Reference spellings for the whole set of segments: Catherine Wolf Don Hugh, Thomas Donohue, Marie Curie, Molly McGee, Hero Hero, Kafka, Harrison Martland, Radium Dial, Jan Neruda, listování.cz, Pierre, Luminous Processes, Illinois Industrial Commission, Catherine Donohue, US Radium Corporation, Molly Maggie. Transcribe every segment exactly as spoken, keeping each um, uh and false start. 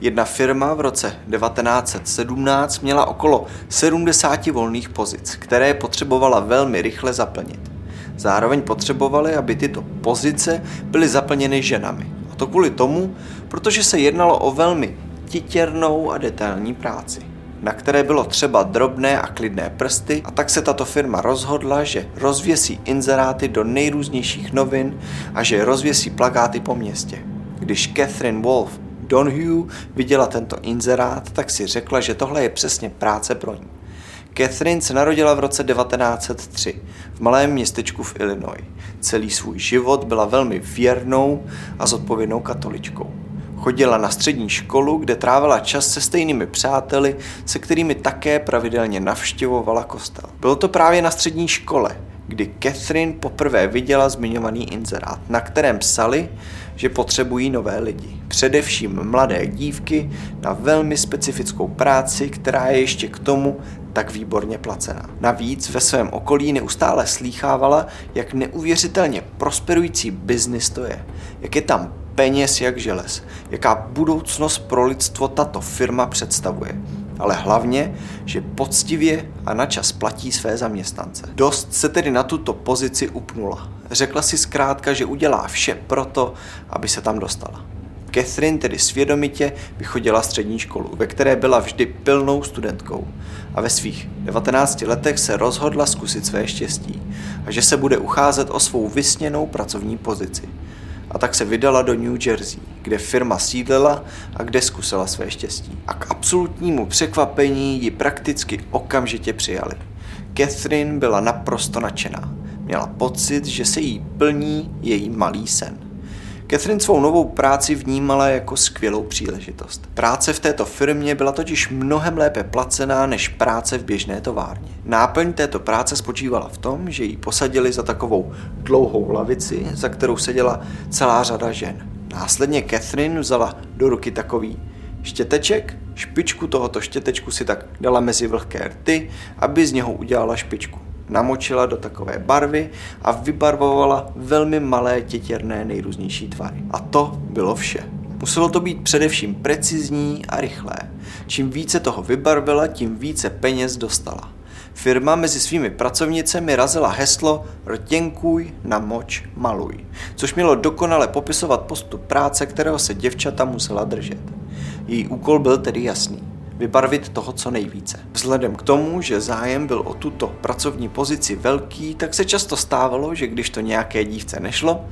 Jedna firma v roce devatenáct set sedmnáct měla okolo sedmdesát volných pozic, které potřebovala velmi rychle zaplnit. Zároveň potřebovali, aby tyto pozice byly zaplněny ženami. A to kvůli tomu, protože se jednalo o velmi titěrnou a detailní práci, na které bylo třeba drobné a klidné prsty, a tak se tato firma rozhodla, že rozvěsí inzeráty do nejrůznějších novin a že rozvěsí plakáty po městě. Když Catherine Wolf Don Hugh viděla tento inzerát, tak si řekla, že tohle je přesně práce pro ní. Catherine se narodila v roce devatenáct set tři v malém městečku v Illinois. Celý svůj život byla velmi věrnou a zodpovědnou katoličkou. Chodila na střední školu, kde trávila čas se stejnými přáteli, se kterými také pravidelně navštěvovala kostel. Bylo to právě na střední škole, kdy Catherine poprvé viděla zmiňovaný inzerát, na kterém psali, že potřebují nové lidi, především mladé dívky na velmi specifickou práci, která je ještě k tomu tak výborně placená. Navíc ve svém okolí neustále slýchávala, jak neuvěřitelně prosperující biznis to je, jak je tam peněz jak želez, jaká budoucnost pro lidstvo tato firma představuje. Ale hlavně, že poctivě a na čas platí své zaměstnance. Dost se tedy na tuto pozici upnula. Řekla si zkrátka, že udělá vše proto, aby se tam dostala. Catherine tedy svědomitě vychodila střední školu, ve které byla vždy pilnou studentkou, a ve svých devatenácti letech se rozhodla zkusit své štěstí a že se bude ucházet o svou vysněnou pracovní pozici. A tak se vydala do New Jersey, kde firma sídlela a kde zkusila své štěstí. A k absolutnímu překvapení ji prakticky okamžitě přijali. Catherine byla naprosto nadšená. Měla pocit, že se jí plní její malý sen. Catherine svou novou práci vnímala jako skvělou příležitost. Práce v této firmě byla totiž mnohem lépe placená než práce v běžné továrně. Náplň této práce spočívala v tom, že ji posadili za takovou dlouhou lavici, za kterou seděla celá řada žen. Následně Catherine vzala do ruky takový štěteček, špičku tohoto štětečku si tak dala mezi vlhké rty, aby z něho udělala špičku. Namočila do takové barvy a vybarvovala velmi malé titěrné nejrůznější tvary. A to bylo vše. Muselo to být především precizní a rychlé. Čím více toho vybarvila, tím více peněz dostala. Firma mezi svými pracovnicemi razila heslo "Rtěnkuj, namoč, maluj", což mělo dokonale popisovat postup práce, kterého se děvčata musela držet. Její úkol byl tedy jasný. Vybarvit toho co nejvíce. Vzhledem k tomu, že zájem byl o tuto pracovní pozici velký, tak se často stávalo, že když to nějaké dívce nešlo,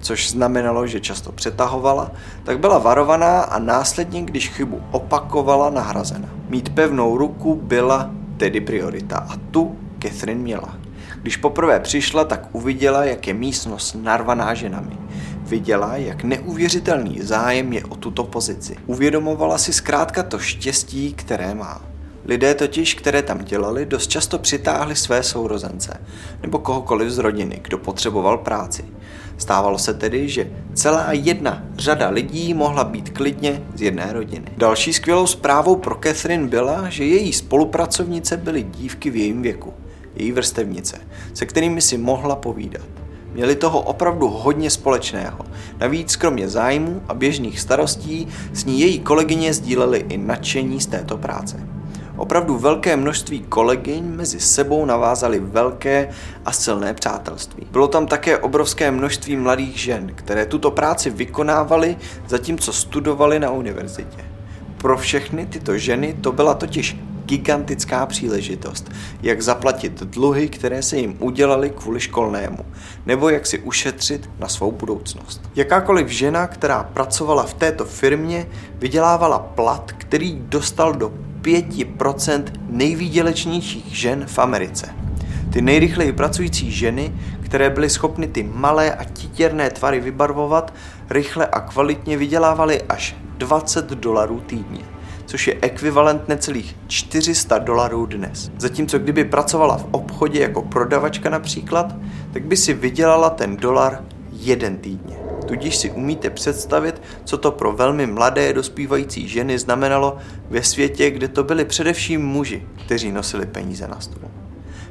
což znamenalo, že často přetahovala, tak byla varovaná a následně, když chybu opakovala, nahrazena. Mít pevnou ruku byla tedy priorita a tu Catherine měla. Když poprvé přišla, tak uviděla, jak je místnost narvaná ženami. Viděla, jak neuvěřitelný zájem je o tuto pozici. Uvědomovala si zkrátka to štěstí, které má. Lidé totiž, které tam dělali, dost často přitáhli své sourozence nebo kohokoliv z rodiny, kdo potřeboval práci. Stávalo se tedy, že celá jedna řada lidí mohla být klidně z jedné rodiny. Další skvělou zprávou pro Catherine byla, že její spolupracovnice byly dívky v jejím věku, její vrstevnice, se kterými si mohla povídat. Měli toho opravdu hodně společného. Navíc kromě zájmu a běžných starostí s ní její kolegyně sdílely i nadšení z této práce. Opravdu velké množství kolegyň mezi sebou navázali velké a silné přátelství. Bylo tam také obrovské množství mladých žen, které tuto práci vykonávaly, zatímco studovaly na univerzitě. Pro všechny tyto ženy to byla totiž gigantická příležitost, jak zaplatit dluhy, které se jim udělaly kvůli školnému, nebo jak si ušetřit na svou budoucnost. Jakákoliv žena, která pracovala v této firmě, vydělávala plat, který dostal do pět procent nejvýdělečnějších žen v Americe. Ty nejrychleji pracující ženy, které byly schopny ty malé a titěrné tvary vybarvovat, rychle a kvalitně vydělávaly až dvacet dolarů týdně. což je ekvivalent necelých čtyři sta dolarů dnes. Zatímco kdyby pracovala v obchodě jako prodavačka například, tak by si vydělala ten dolar jeden týdně. Tudíž si umíte představit, co to pro velmi mladé dospívající ženy znamenalo ve světě, kde to byli především muži, kteří nosili peníze na stůl.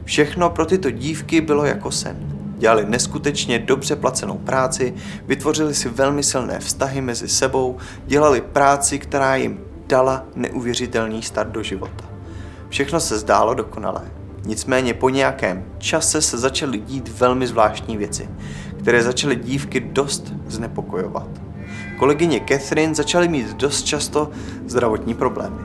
Všechno pro tyto dívky bylo jako sen. Dělali neskutečně dobře placenou práci, vytvořili si velmi silné vztahy mezi sebou, dělali práci, která jim dala neuvěřitelný start do života. Všechno se zdálo dokonalé. Nicméně po nějakém čase se začaly dít velmi zvláštní věci, které začaly dívky dost znepokojovat. Kolegyně Catherine začaly mít dost často zdravotní problémy.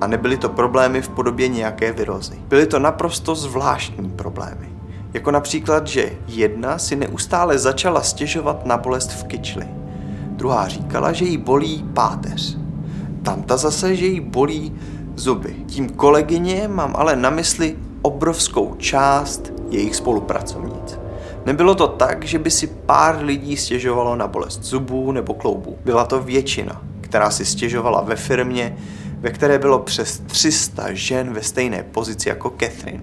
A nebyly to problémy v podobě nějaké virózy. Byly to naprosto zvláštní problémy. Jako například, že jedna si neustále začala stěžovat na bolest v kyčli. Druhá říkala, že jí bolí páteř. Tamta zase, že jí bolí zuby. Tím kolegyně mám ale na mysli obrovskou část jejich spolupracovnic. Nebylo to tak, že by si pár lidí stěžovalo na bolest zubů nebo kloubů. Byla to většina, která si stěžovala ve firmě, ve které bylo přes tři sta žen ve stejné pozici jako Catherine.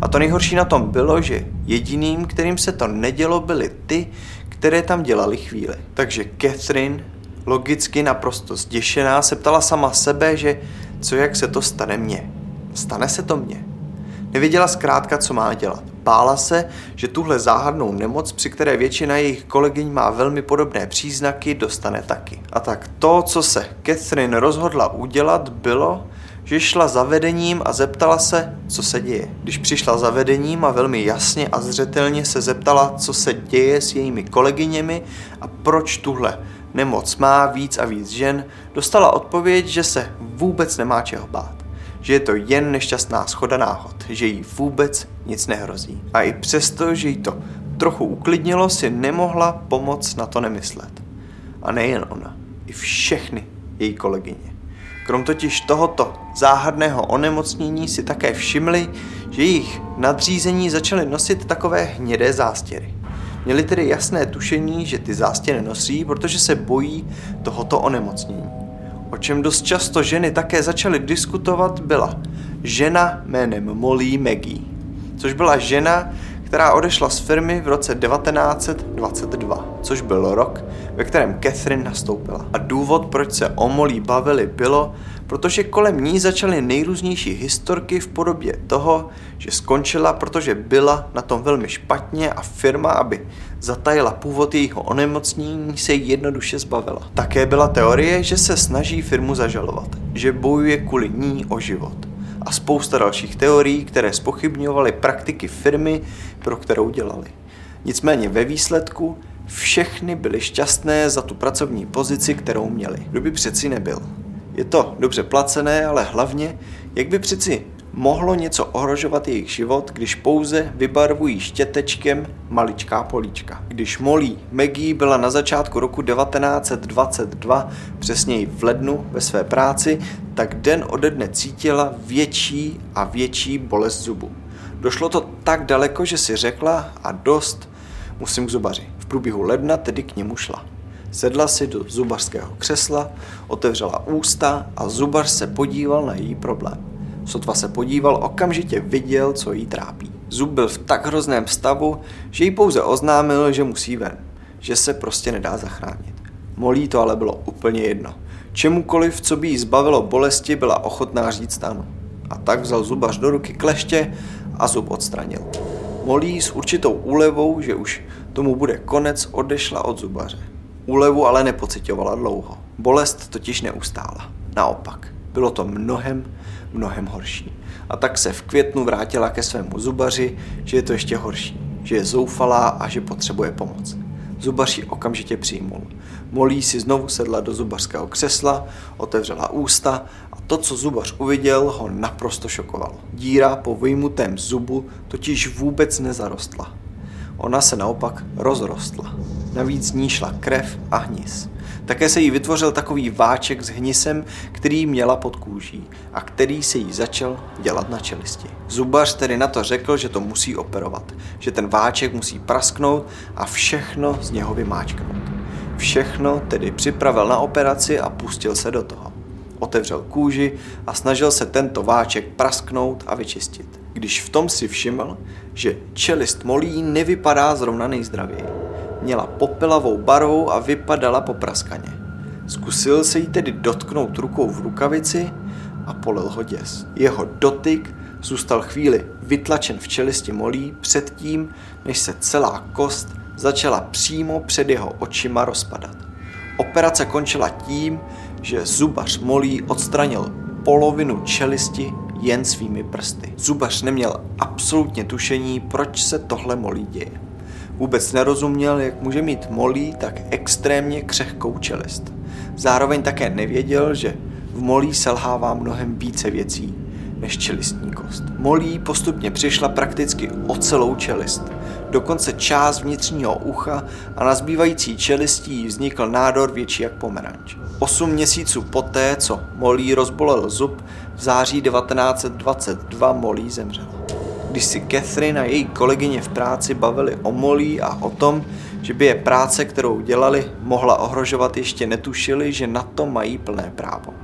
A to nejhorší na tom bylo, že jediným, kterým se to nedělo, byly ty, které tam dělali chvíli. Takže Catherine, logicky naprosto zděšená, se ptala sama sebe, že co jak se to stane mně. Stane se to mně. Nevěděla zkrátka, co má dělat. Bála se, že tuhle záhadnou nemoc, při které většina jejich kolegyň má velmi podobné příznaky, dostane taky. A tak to, co se Catherine rozhodla udělat, bylo, že šla za vedením a zeptala se, co se děje. Když přišla za vedením a velmi jasně a zřetelně se zeptala, co se děje s jejími kolegyněmi a proč tuhle nemoc má víc a víc žen, dostala odpověď, že se vůbec nemá čeho bát. Že je to jen nešťastná shoda náhod, že jí vůbec nic nehrozí. A i přesto, že jí to trochu uklidnilo, si nemohla pomoct na to nemyslet. A nejen ona, i všechny její kolegyně. Krom totiž tohoto záhadného onemocnění si také všimli, že jejich nadřízení začaly nosit takové hnědé zástěry. Měli tedy jasné tušení, že ty zástěry nosí, protože se bojí tohoto onemocnění. O čem dost často ženy také začaly diskutovat, byla žena jménem Molly Maggie, což byla žena, která odešla z firmy v roce devatenáct set dvacet dva, což byl rok, ve kterém Catherine nastoupila. A důvod, proč se o Molly bavili, bylo, protože kolem ní začaly nejrůznější historky v podobě toho, že skončila, protože byla na tom velmi špatně a firma, aby zatajila původ jejího onemocnění, se jednoduše zbavila. Také byla teorie, že se snaží firmu zažalovat, že bojuje kvůli ní o život. A spousta dalších teorií, které zpochybňovaly praktiky firmy, pro kterou dělali. Nicméně ve výsledku všechny byly šťastné za tu pracovní pozici, kterou měli. Kdo by přeci nebyl? Je to dobře placené, ale hlavně, jak by přeci mohlo něco ohrožovat jejich život, když pouze vybarvují štětečkem maličká políčka. Když Molly Maggie byla na začátku roku devatenáct set dvacet dva, přesněji v lednu, ve své práci, tak den ode dne cítila větší a větší bolest zubu. Došlo to tak daleko, že si řekla a dost, musím k zubaři. V průběhu ledna tedy k němu šla. Sedla si do zubařského křesla, otevřela ústa a zubař se podíval na její problém. Sotva se podíval, okamžitě viděl, co jí trápí. Zub byl v tak hrozném stavu, že jí pouze oznámil, že musí ven, že se prostě nedá zachránit. Molly to ale bylo úplně jedno. Čemukoliv, co by jí zbavilo bolesti, byla ochotná říct ano. A tak vzal zubař do ruky kleště a zub odstranil. Molly s určitou úlevou, že už tomu bude konec, odešla od zubaře. Úlevu ale nepocitovala dlouho. Bolest totiž neustála. Naopak, bylo to mnohem, mnohem horší. A tak se v květnu vrátila ke svému zubaři, že je to ještě horší, že je zoufalá a že potřebuje pomoc. Zubař ji okamžitě přijmul. Molly si znovu sedla do zubařského křesla, otevřela ústa a to, co zubař uviděl, ho naprosto šokovalo. Díra po vyjmutém zubu totiž vůbec nezarostla. Ona se naopak rozrostla. Navíc z ní šla krev a hnis. Také se jí vytvořil takový váček s hnisem, který měla pod kůží a který se jí začal dělat na čelisti. Zubař tedy na to řekl, že to musí operovat, že ten váček musí prasknout a všechno z něho vymáčknout. Všechno tedy připravil na operaci a pustil se do toho. Otevřel kůži a snažil se tento váček prasknout a vyčistit. Když v tom si všiml, že čelist Molly nevypadá zrovna nejzdravěji. Měla popelavou barvu a vypadala popraskaně. Zkusil se jí tedy dotknout rukou v rukavici a polil ho děs. Jeho dotyk zůstal chvíli vytlačen v čelisti Molly předtím, než se celá kost začala přímo před jeho očima rozpadat. Operace končila tím, že zubař Molly odstranil polovinu čelisti jen svými prsty. Zubař neměl absolutně tušení, proč se tohle Molly děje. Vůbec nerozuměl, jak může mít Molly tak extrémně křehkou čelist. Zároveň také nevěděl, že v Molly selhává mnohem více věcí než čelistní kost. Molly postupně přišla prakticky o celou čelist. Dokonce část vnitřního ucha a na zbývající čelistí vznikl nádor větší jak pomeranč. Osm měsíců poté, co Molly rozbolel zub, v září devatenáct dvacet dva Molly zemřela. Když si Catherine a její kolegyně v práci bavili o Molly a o tom, že by je práce, kterou dělali, mohla ohrožovat, ještě netušili, že na to mají plné právo.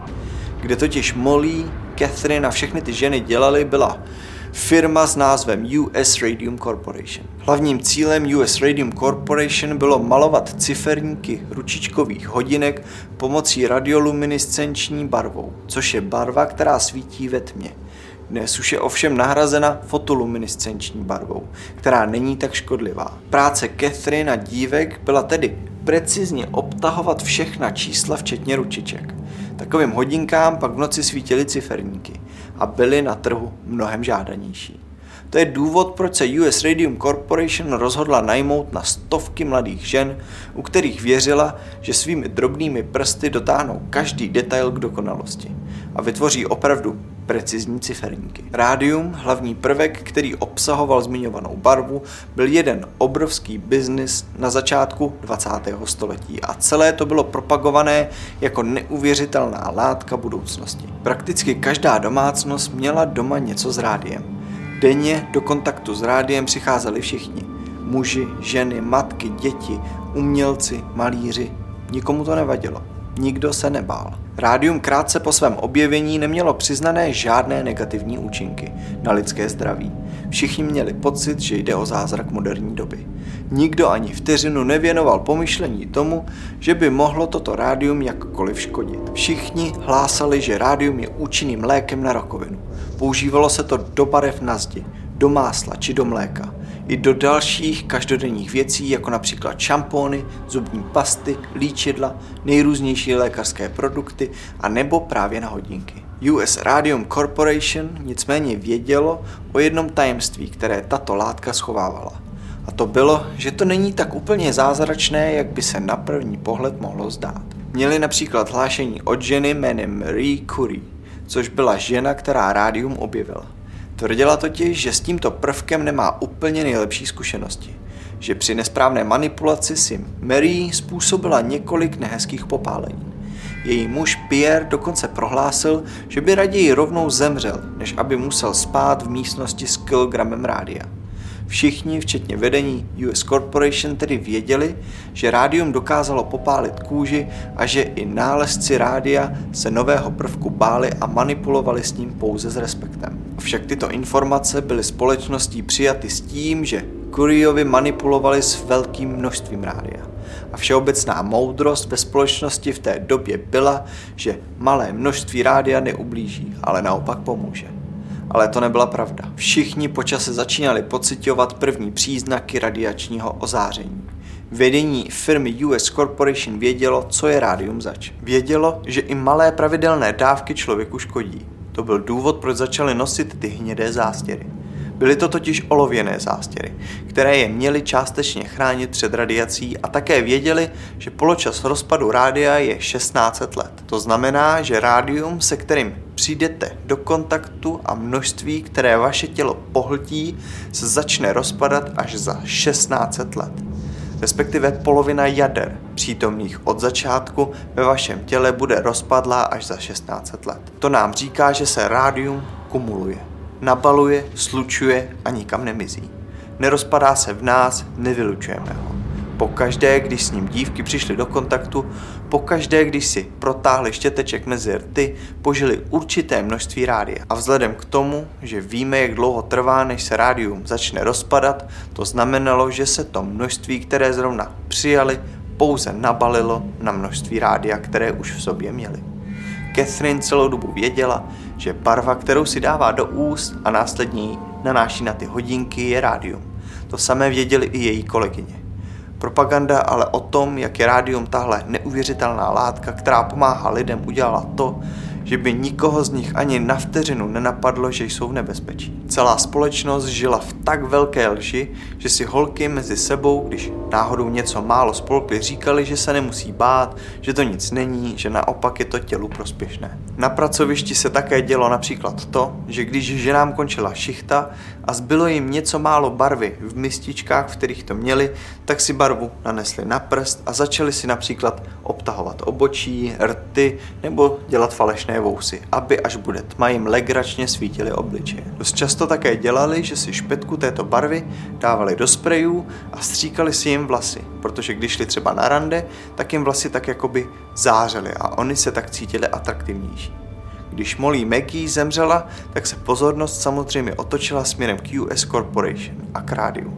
Kde totiž Molly, Catherine a všechny ty ženy dělali, byla firma s názvem U S Radium Corporation. Hlavním cílem U S Radium Corporation bylo malovat ciferníky ručičkových hodinek pomocí radioluminescenční barvou, což je barva, která svítí ve tmě. Dnes už je ovšem nahrazena fotoluminescenční barvou, která není tak škodlivá. Práce Catherine a dívek byla tedy precizně obtahovat všechna čísla, včetně ručiček. Takovým hodinkám pak v noci svítily ciferníky a byly na trhu mnohem žádanější. To je důvod, proč se U S Radium Corporation rozhodla najmout na stovky mladých žen, u kterých věřila, že svými drobnými prsty dotáhnou každý detail k dokonalosti a vytvoří opravdu precizní ciferníky. Rádium, hlavní prvek, který obsahoval zmiňovanou barvu, byl jeden obrovský biznis na začátku dvacátého století a celé to bylo propagované jako neuvěřitelná látka budoucnosti. Prakticky každá domácnost měla doma něco s rádiem. Denně do kontaktu s rádiem přicházeli všichni. Muži, ženy, matky, děti, umělci, malíři. Nikomu to nevadilo. Nikdo se nebál. Rádium krátce po svém objevení nemělo přiznané žádné negativní účinky na lidské zdraví. Všichni měli pocit, že jde o zázrak moderní doby. Nikdo ani vteřinu nevěnoval pomyšlení tomu, že by mohlo toto rádium jakkoliv škodit. Všichni hlásali, že rádium je účinným lékem na rakovinu. Používalo se to do barev na zdi, do másla či do mléka. I do dalších každodenních věcí, jako například šampóny, zubní pasty, líčidla, nejrůznější lékařské produkty a nebo právě na hodinky. U S Radium Corporation nicméně vědělo o jednom tajemství, které tato látka schovávala. A to bylo, že to není tak úplně zázračné, jak by se na první pohled mohlo zdát. Měli například hlášení od ženy jménem Marie Curie, což byla žena, která rádium objevila. Tvrdila totiž, že s tímto prvkem nemá úplně nejlepší zkušenosti, že při nesprávné manipulaci si Marie způsobila několik nehezkých popálení. Její muž Pierre dokonce prohlásil, že by raději rovnou zemřel, než aby musel spát v místnosti s kilogramem rádia. Všichni, včetně vedení U S Corporation, tedy věděli, že rádium dokázalo popálit kůži a že i nálezci rádia se nového prvku báli a manipulovali s ním pouze s respektem. Avšak tyto informace byly společností přijaty s tím, že Curieovi manipulovali s velkým množstvím rádia. A všeobecná moudrost ve společnosti v té době byla, že malé množství rádia neublíží, ale naopak pomůže. Ale to nebyla pravda. Všichni po čase začínali pociťovat první příznaky radiačního ozáření. Vedení firmy U S Corporation vědělo, co je rádium zač. Vědělo, že i malé pravidelné dávky člověku škodí. To byl důvod, proč začali nosit ty hnědé zástěry. Byly to totiž olověné zástěry, které je měly částečně chránit před radiací a také věděli, že poločas rozpadu rádia je šestnáct set let. To znamená, že rádium, se kterým přijdete do kontaktu a množství, které vaše tělo pohltí, se začne rozpadat až za šestnáct set let. Respektive polovina jader přítomných od začátku ve vašem těle bude rozpadlá až za šestnáct set let. To nám říká, že se rádium kumuluje. Nabaluje, slučuje a nikam nemizí. Nerozpadá se v nás, nevylučujeme ho. Pokaždé, když s ním dívky přišly do kontaktu, pokaždé, když si protáhly štěteček mezi rty, požili určité množství rádia. A vzhledem k tomu, že víme, jak dlouho trvá, než se rádium začne rozpadat, to znamenalo, že se to množství, které zrovna přijali, pouze nabalilo na množství rádia, které už v sobě měli. Catherine celou dobu věděla, že barva, kterou si dává do úst a následně ji nanáší na ty hodinky, je rádium. To samé věděli i její kolegyně. Propaganda ale o tom, jak je rádium tahle neuvěřitelná látka, která pomáhá lidem, udělala to, že by nikoho z nich ani na vteřinu nenapadlo, že jsou v nebezpečí. Celá společnost žila v tak velké lži, že si holky mezi sebou, když náhodou něco málo spolkly, říkali, že se nemusí bát, že to nic není, že naopak je to tělu prospěšné. Na pracovišti se také dělo například to, že když ženám končila šichta a zbylo jim něco málo barvy v mističkách, v kterých to měli, tak si barvu nanesli na prst a začali si například obtahovat obočí, rty nebo dělat falešné vousy, aby až bude tma, jim legračně svítily obličeje. Dost často také dělali, že si špetku této barvy dávali do sprejů a stříkali si jim vlasy, protože když šli třeba na rande, tak jim vlasy tak jakoby zářily a oni se tak cítili atraktivnější. Když Molly McGee zemřela, tak se pozornost samozřejmě otočila směrem k U S Corporation a k rádiu.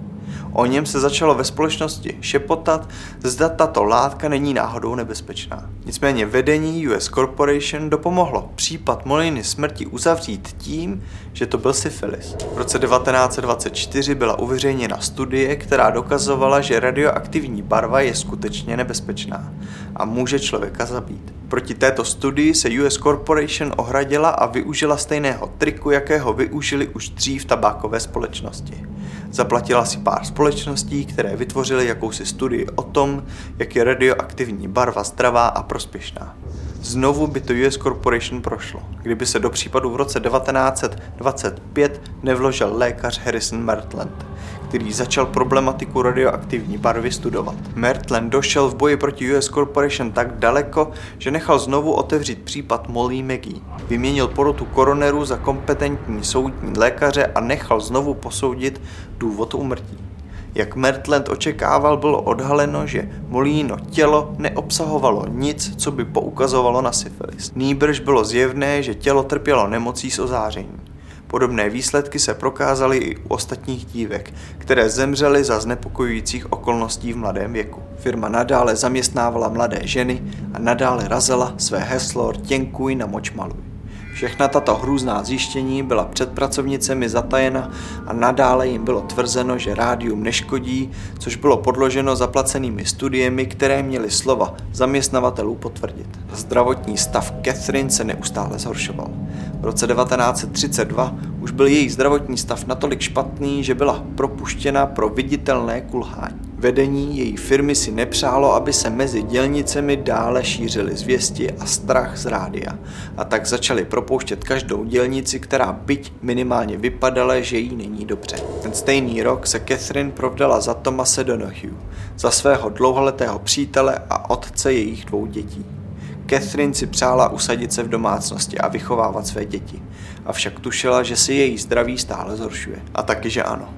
O něm se začalo ve společnosti šepotat, zda tato látka není náhodou nebezpečná. Nicméně vedení U S Corporation dopomohlo případ Mollyny smrti uzavřít tím, že to byl syfilis. V roce devatenáct set dvacet čtyři byla uveřejněna studie, která dokazovala, že radioaktivní barva je skutečně nebezpečná a může člověka zabít. Proti této studii se U S Corporation ohradila a využila stejného triku, jakého využili už dřív tabákové společnosti. Zaplatila si pár společností, které vytvořily jakousi studii o tom, jak je radioaktivní barva zdravá a prospěšná. Znovu by to U S Corporation prošlo, kdyby se do případu v roce devatenáct set dvacet pět nevložil lékař Harrison Martland, který začal problematiku radioaktivní barvy studovat. Martland došel v boji proti U S Corporation tak daleko, že nechal znovu otevřít případ Molly McGee. Vyměnil porotu koronerů za kompetentní soudní lékaře a nechal znovu posoudit důvod úmrtí. Jak Martland očekával, bylo odhaleno, že Mollyno tělo neobsahovalo nic, co by poukazovalo na syfilis. Nýbrž bylo zjevné, že tělo trpělo nemocí z ozáření. Podobné výsledky se prokázaly i u ostatních dívek, které zemřely za znepokojujících okolností v mladém věku. Firma nadále zaměstnávala mladé ženy a nadále razila své heslo "Rtěnkuj na moč maluj". Všechna tato hrůzná zjištění byla před pracovnicemi zatajena a nadále jim bylo tvrzeno, že rádium neškodí, což bylo podloženo zaplacenými studiemi, které měly slova zaměstnavatelů potvrdit. Zdravotní stav Catherine se neustále zhoršoval. V roce devatenáct set třicet dva už byl její zdravotní stav natolik špatný, že byla propuštěna pro viditelné kulhání. Vedení její firmy si nepřálo, aby se mezi dělnicemi dále šířily zvěsti a strach z rádia, a tak začali propouštět každou dělnici, která byť minimálně vypadala, že jí není dobře. Ten stejný rok se Catherine provdala za Thomase Donohue, za svého dlouholetého přítele a otce jejich dvou dětí. Catherine si přála usadit se v domácnosti a vychovávat své děti, avšak tušila, že si její zdraví stále zhoršuje. A taky, že ano.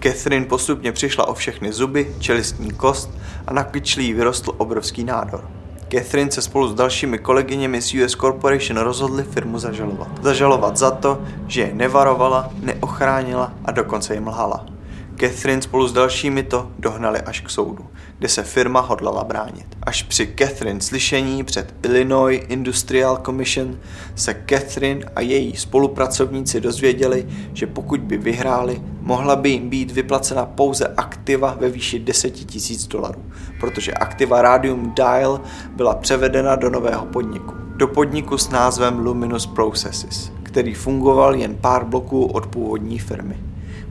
Catherine postupně přišla o všechny zuby, čelistní kost a na kyčli jí vyrostl obrovský nádor. Catherine se spolu s dalšími kolegyněmi z U S Corporation rozhodli firmu zažalovat. Zažalovat za to, že je nevarovala, neochránila a dokonce jim lhala. Catherine spolu s dalšími to dohnali až k soudu, kde se firma hodlala bránit. Až při Catherine slyšení před Illinois Industrial Commission se Catherine a její spolupracovníci dozvěděli, že pokud by vyhráli, mohla by jim být vyplacena pouze aktiva ve výši deset tisíc dolarů, protože aktiva Radium Dial byla převedena do nového podniku. Do podniku s názvem Luminous Processes, který fungoval jen pár bloků od původní firmy.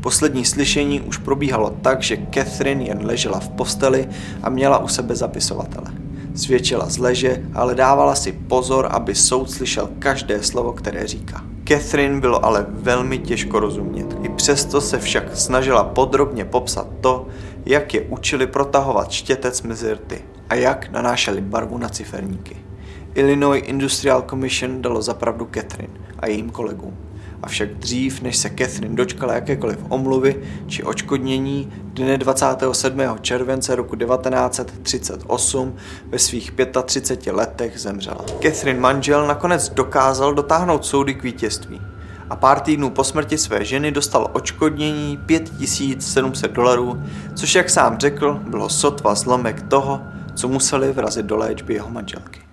Poslední slyšení už probíhalo tak, že Catherine jen ležela v posteli a měla u sebe zapisovatele. Svědčila z leže, ale dávala si pozor, aby soud slyšel každé slovo, které říká. Catherine bylo ale velmi těžko rozumět. I přesto se však snažila podrobně popsat to, jak je učili protahovat štětec mezi rty a jak nanášeli barvu na ciferníky. Illinois Industrial Commission dalo zapravdu Catherine a jejím kolegům. Avšak dřív, než se Catherine dočkala jakékoliv omluvy či odškodnění, dne dvacátého sedmého července roku devatenáct set třicet osm ve svých třiceti pěti letech zemřela. Catherine manžel nakonec dokázal dotáhnout soudy k vítězství a pár týdnů po smrti své ženy dostal odškodnění pět tisíc sedm set dolarů, což, jak sám řekl, bylo sotva zlomek toho, co museli vrazit do léčby jeho manželky.